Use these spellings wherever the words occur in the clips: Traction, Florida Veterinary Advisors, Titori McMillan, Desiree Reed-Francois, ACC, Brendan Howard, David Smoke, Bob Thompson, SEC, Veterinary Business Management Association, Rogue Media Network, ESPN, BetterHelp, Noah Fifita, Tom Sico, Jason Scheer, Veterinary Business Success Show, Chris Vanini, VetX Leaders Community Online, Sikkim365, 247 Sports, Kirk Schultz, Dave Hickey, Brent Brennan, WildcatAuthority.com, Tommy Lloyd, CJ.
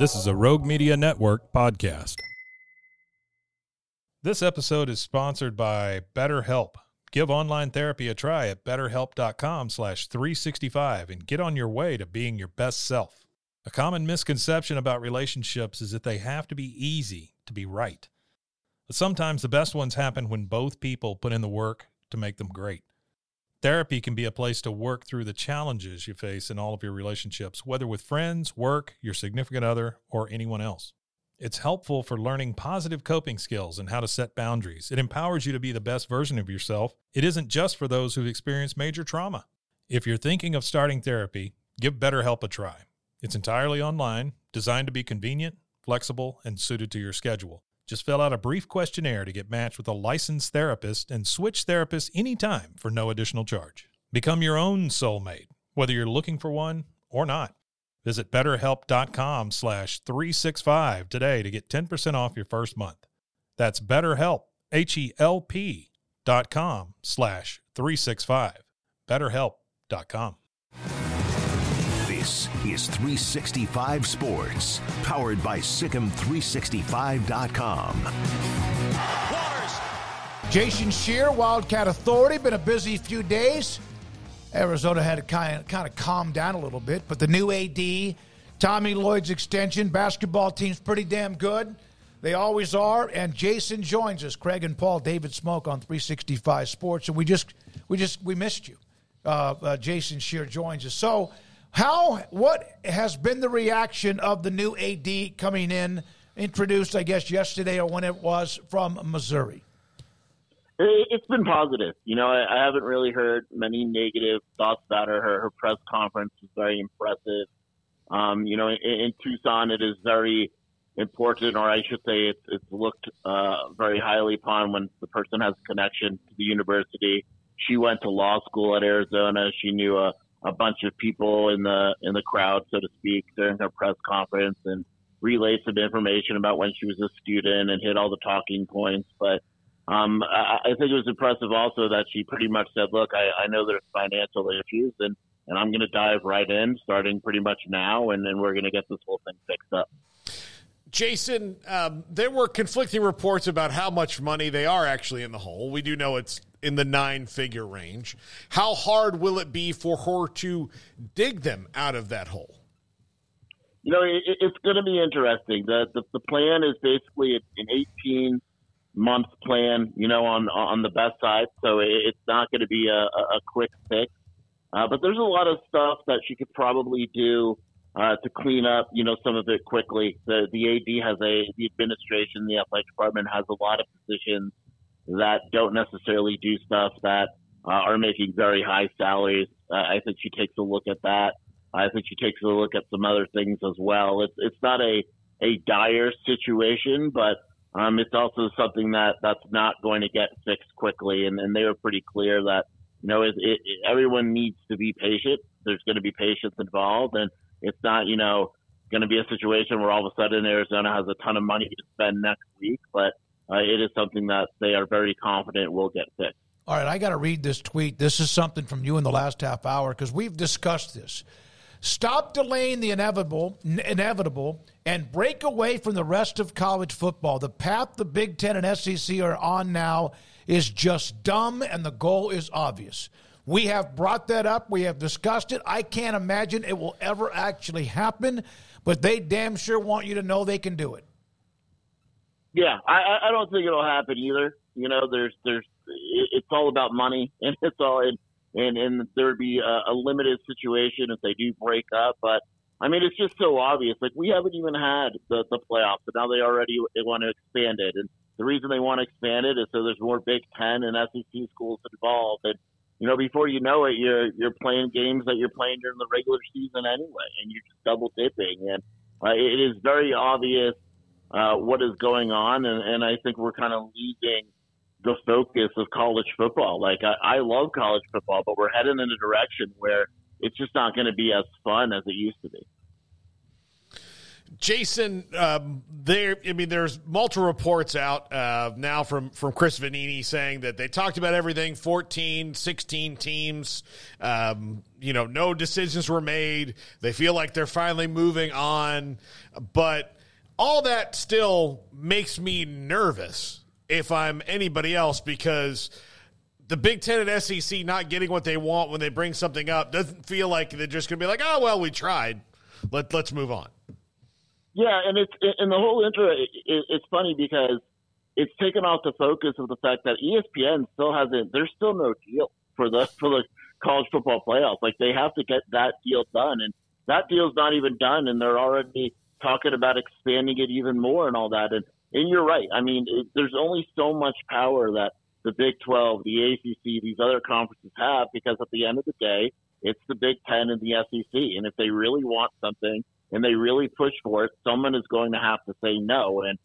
This is a Rogue Media Network podcast. This episode is sponsored by BetterHelp. Give online therapy a try at betterhelp.com/365 and get on your way to being your best self. A common misconception about relationships is that they have to be easy to be right. But sometimes the best ones happen when both people put in the work to make them great. Therapy can be a place to work through the challenges you face in all of your relationships, whether with friends, work, your significant other, or anyone else. It's helpful for learning positive coping skills and how to set boundaries. It empowers you to be the best version of yourself. It isn't just for those who've experienced major trauma. If you're thinking of starting therapy, give BetterHelp a try. It's entirely online, designed to be convenient, flexible, and suited to your schedule. Just fill out a brief questionnaire to get matched with a licensed therapist and switch therapists anytime for no additional charge. Become your own soulmate, whether you're looking for one or not. Visit BetterHelp.com/365 today to get 10% off your first month. That's BetterHelp, HELP.com/365. BetterHelp.com. This is 365 Sports, powered by Sikkim365.com. Jason Scheer, Wildcat Authority. Been a busy few days. Arizona had to kind of calm down a little bit, but the new AD, Tommy Lloyd's extension, basketball team's pretty damn good. They always are. And Jason joins us, Craig and Paul, David Smoke on 365 Sports, and we missed you. Jason Scheer joins us. So. What has been the reaction of the new AD coming in, introduced, I guess, yesterday or when it was, from Missouri? It's been positive. You know, I haven't really heard many negative thoughts about her. Her press conference was very impressive. You know, in Tucson, it is very important, or I should say it's looked very highly upon when the person has a connection to the university. She went to law school at Arizona. She knew a bunch of people in the crowd, so to speak, during her press conference, and relayed some information about when she was a student and hit all the talking points. But I think it was impressive also that she pretty much said, look, I know there's financial issues, and I'm going to dive right in starting pretty much now, and then we're going to get this whole thing fixed up. Jason, there were conflicting reports about how much money they are actually in the hole. We do know it's in the 9-figure range. How hard will it be for her to dig them out of that hole? You know, it's going to be interesting. The plan is basically an 18-month plan, you know, on the best side. So it's not going to be a quick fix. But there's a lot of stuff that she could probably do to clean up, you know, some of it quickly. The AD has the administration, the athletic department has a lot of positions that don't necessarily do stuff, that are making very high salaries. I think she takes a look at that. I think she takes a look at some other things as well. It's not a dire situation, but it's also something that's not going to get fixed quickly. And they were pretty clear that, you know, everyone needs to be patient. There's going to be patience involved, and it's not, you know, going to be a situation where all of a sudden Arizona has a ton of money to spend next week, but it is something that they are very confident will get fixed. All right, I got to read this tweet. This is something from you in the last half hour, because we've discussed this. Stop delaying the inevitable and break away from the rest of college football. The path the Big Ten and SEC are on now is just dumb, and the goal is obvious. We have brought that up. We have discussed it. I can't imagine it will ever actually happen, but they damn sure want you to know they can do it. Yeah, I don't think it'll happen either. You know, there's it's all about money, and it's all and there would be a limited situation if they do break up. But I mean, it's just so obvious. Like, we haven't even had the playoffs, but now they want to expand it, and the reason they want to expand it is so there's more Big Ten and SEC schools involved. And you know, before you know it, you're playing games that you're playing during the regular season anyway, and you're just double dipping. And It is very obvious what is going on, and I think we're kind of losing the focus of college football. Like, I love college football, but we're heading in a direction where it's just not going to be as fun as it used to be. Jason, there's multiple reports out now from Chris Vanini saying that they talked about everything, 14, 16 teams, no decisions were made. They feel like they're finally moving on. But all that still makes me nervous if I'm anybody else, because the Big Ten and SEC not getting what they want when they bring something up doesn't feel like they're just going to be like, oh, well, we tried. Let's move on. Yeah, and the whole intro, it's funny because it's taken off the focus of the fact that ESPN still hasn't. There's still no deal for the college football playoffs. Like, they have to get that deal done, and that deal's not even done, and they're already talking about expanding it even more and all that. And you're right. I mean, there's only so much power that the Big 12, the ACC, these other conferences have, because at the end of the day, it's the Big 10 and the SEC, and if they really want something and they really push for it, someone is going to have to say no. And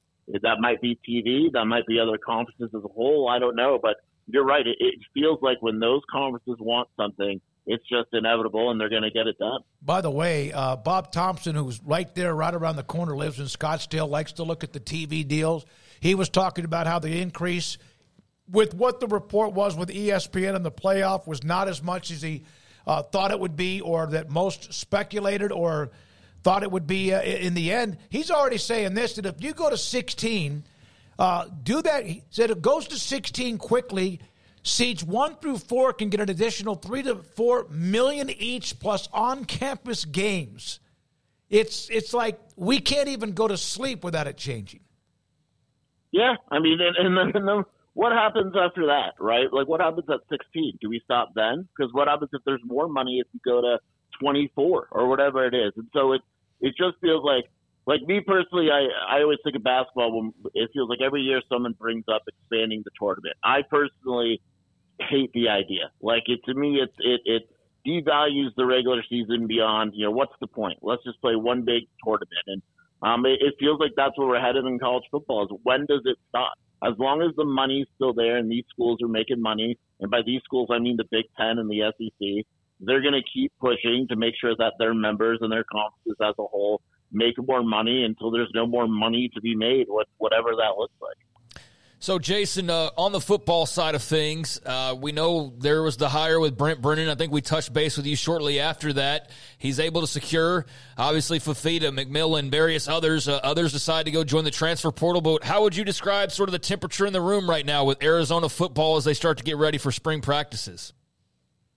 that might be TV, that might be other conferences as a whole, I don't know. But you're right, it feels like when those conferences want something, it's just inevitable and they're going to get it done. By the way, Bob Thompson, who's right there, right around the corner, lives in Scottsdale, likes to look at the TV deals. He was talking about how the increase with what the report was with ESPN and the playoff was not as much as he thought it would be, or that most speculated or thought it would be in the end. He's already saying this, that if you go to 16, do that. He said it goes to 16 quickly. Seeds 1 through 4 can get an additional 3 to 4 million each, plus on-campus games. It's like we can't even go to sleep without it changing. Yeah, I mean, and then what happens after that, right? Like, what happens at 16? Do we stop then? Because what happens if there's more money if you go to 24 or whatever it is? And so it just feels like me personally, I always think of basketball when it feels like every year someone brings up expanding the tournament. I personally hate the idea. Like, to me it devalues the regular season beyond, what's the point? Let's just play one big tournament. And it feels like that's where we're headed in college football, is when does it stop? As long as the money's still there and these schools are making money, and by these schools I mean the Big Ten and the SEC, they're going to keep pushing to make sure that their members and their conferences as a whole make more money until there's no more money to be made, whatever that looks like. So, Jason, on the football side of things, we know there was the hire with Brent Brennan. I think we touched base with you shortly after that. He's able to secure, obviously, Fifita, McMillan, various others. Others decide to go join the transfer portal. But how would you describe sort of the temperature in the room right now with Arizona football as they start to get ready for spring practices?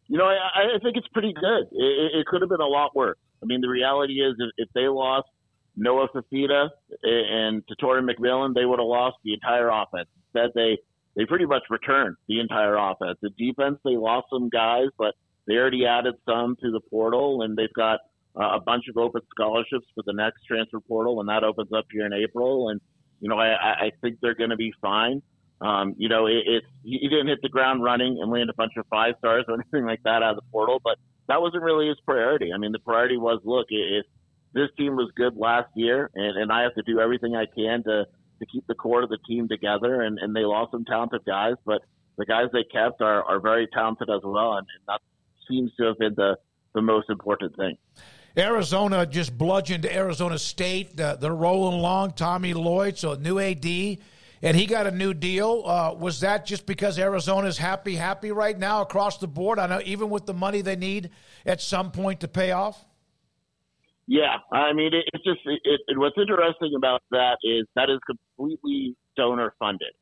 I think it's pretty good. It could have been a lot worse. I mean, the reality is if they lost Noah Fifita and Titori McMillan, they would have lost the entire offense. Instead, they pretty much returned the entire offense. The defense, they lost some guys, but they already added some to the portal, and they've got a bunch of open scholarships for the next transfer portal, and that opens up here in April. And, I think they're going to be fine. He didn't hit the ground running and land a bunch of 5 stars or anything like that out of the portal, but that wasn't really his priority. I mean, the priority was, look, if this team was good last year, and I have to do everything I can to keep the core of the team together, and they lost some talented guys, but the guys they kept are very talented as well, and that seems to have been the most important thing. Arizona just bludgeoned Arizona State. They're rolling along. Tommy Lloyd, so new AD. And he got a new deal. Was that just because Arizona's happy right now across the board? I know even with the money they need at some point to pay off. Yeah, I mean, it's just what's interesting about that is completely donor funded.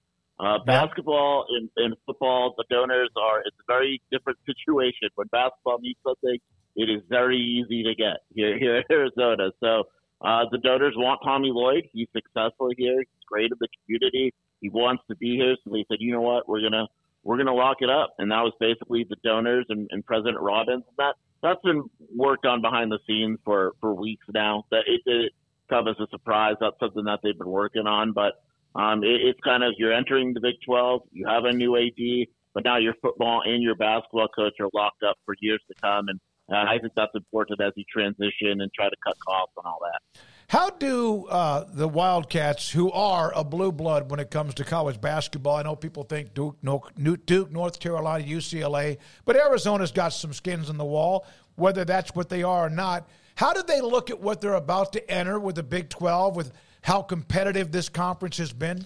Basketball and football, the donors it's a very different situation. When basketball needs something, it is very easy to get here in Arizona. So. The donors want Tommy Lloyd. He's successful here. He's great in the community. He wants to be here. So they said, you know what, we're gonna lock it up. And that was basically the donors and President Robbins. That's been worked on behind the scenes for weeks now. That it didn't come as a surprise. That's something that they've been working on. But it's kind of, you're entering the Big 12. You have a new AD, but now your football and your basketball coach are locked up for years to come. And I think that's important as you transition and try to cut costs and all that. How do the Wildcats, who are a blue blood when it comes to college basketball, I know people think Duke, North Carolina, UCLA, but Arizona's got some skins in the wall, whether that's what they are or not. How do they look at what they're about to enter with the Big 12, with how competitive this conference has been?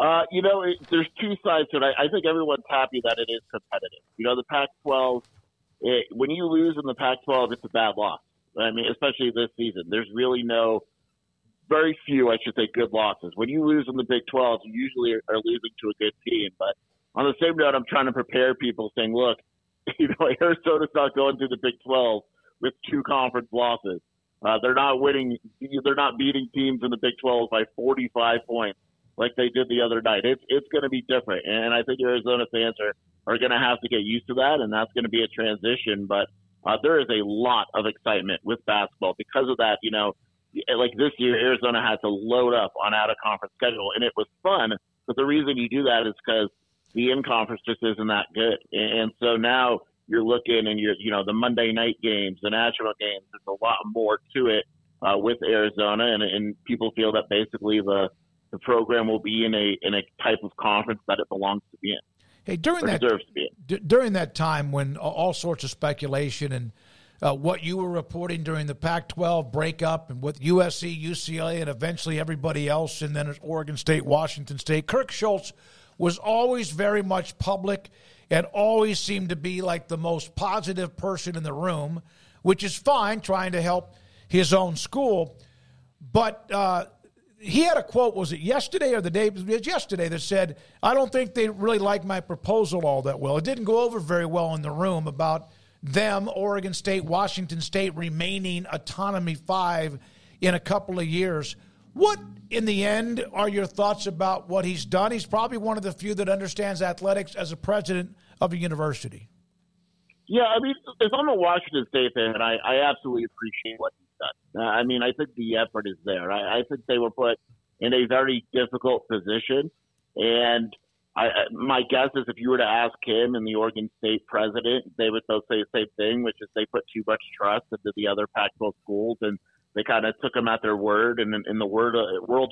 There's two sides to it. I think everyone's happy that it is competitive. You know, the Pac-12, when you lose in the Pac-12, it's a bad loss. I mean, especially this season. There's really very few, I should say, good losses. When you lose in the Big 12, you usually are losing to a good team. But on the same note, I'm trying to prepare people saying, look, Arizona's not going through the Big 12 with two conference losses. They're not winning. They're not beating teams in the Big 12 by 45 points like they did the other night. It's going to be different. And I think Arizona fans are going to have to get used to that, and that's going to be a transition. But there is a lot of excitement with basketball. Because of that, like this year, Arizona had to load up on out-of-conference schedule, and it was fun. But the reason you do that is because the in-conference just isn't that good. And so now you're looking and the Monday night games, the national games, there's a lot more to it with Arizona. And people feel that basically the program will be in a type of conference that it belongs to be in. Hey, during that time when all sorts of speculation and what you were reporting during the Pac-12 breakup and with USC, UCLA, and eventually everybody else, and then Oregon State, Washington State, Kirk Schultz was always very much public and always seemed to be like the most positive person in the room, which is fine, trying to help his own school. But he had a quote, was it yesterday or the day? It was yesterday, that said, I don't think they really like my proposal all that well. It didn't go over very well in the room about them, Oregon State, Washington State, remaining Autonomy 5 in a couple of years. What, in the end, are your thoughts about what he's done? He's probably one of the few that understands athletics as a president of a university. Yeah, I mean, if I'm a Washington State fan, I absolutely appreciate what he's done. I mean, I think the effort is there. I think they were put in a very difficult position. And my guess is if you were to ask him and the Oregon State president, they would both say the same thing, which is they put too much trust into the other Pac-12 schools, and they kind of took them at their word. And in the world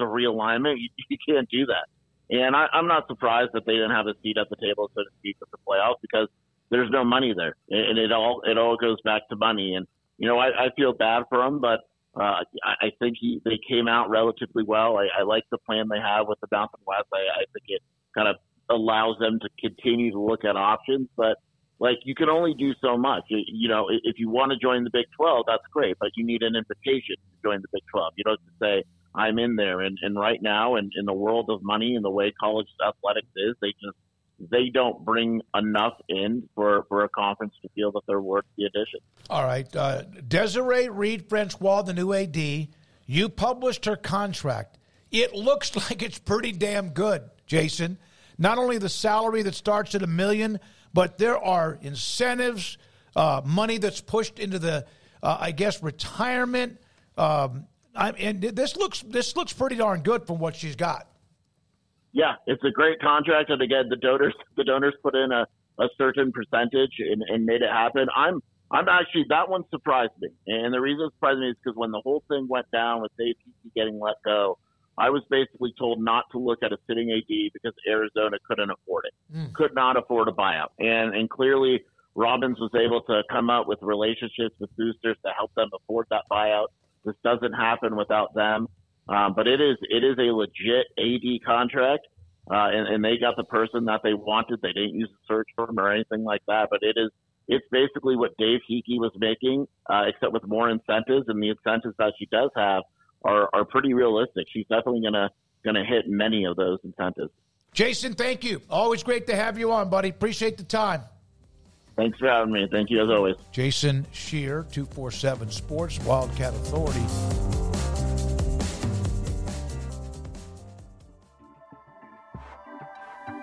of realignment, you can't do that. And I'm not surprised that they didn't have a seat at the table, so to speak, at the playoffs, because there's no money there, and it all goes back to money. And I feel bad for him, but I think they came out relatively well. I like the plan they have with the Mountain West. I think it kind of allows them to continue to look at options, but like you can only do so much. If you want to join the Big 12, that's great, but you need an invitation to join the Big 12. You don't have to say I'm in there. And right now, in the world of money and the way college athletics is, they don't bring enough in for a conference to feel that they're worth the addition. All right. Desiree Reed-Francois, the new AD, you published her contract. It looks like it's pretty damn good, Jason. Not only the salary that starts at $1 million, but there are incentives, money that's pushed into the, retirement. This looks pretty darn good from what she's got. Yeah, it's a great contract, and again, the donors put in a certain percentage and made it happen. I'm actually, that one surprised me, and the reason it surprised me is because when the whole thing went down with Dave Hickey getting let go, I was basically told not to look at a sitting AD because Arizona couldn't afford it, could not afford a buyout, and clearly Robbins was able to come up with relationships with boosters to help them afford that buyout. This doesn't happen without them. But it is a legit AD contract, and they got the person that they wanted. They didn't use a search firm or anything like that. But it's basically what Dave Hickey was making, except with more incentives. And the incentives that she does have are pretty realistic. She's definitely gonna hit many of those incentives. Jason, thank you. Always great to have you on, buddy. Appreciate the time. Thanks for having me. Thank you as always. Jason Scheer, 247 Sports, Wildcat Authority.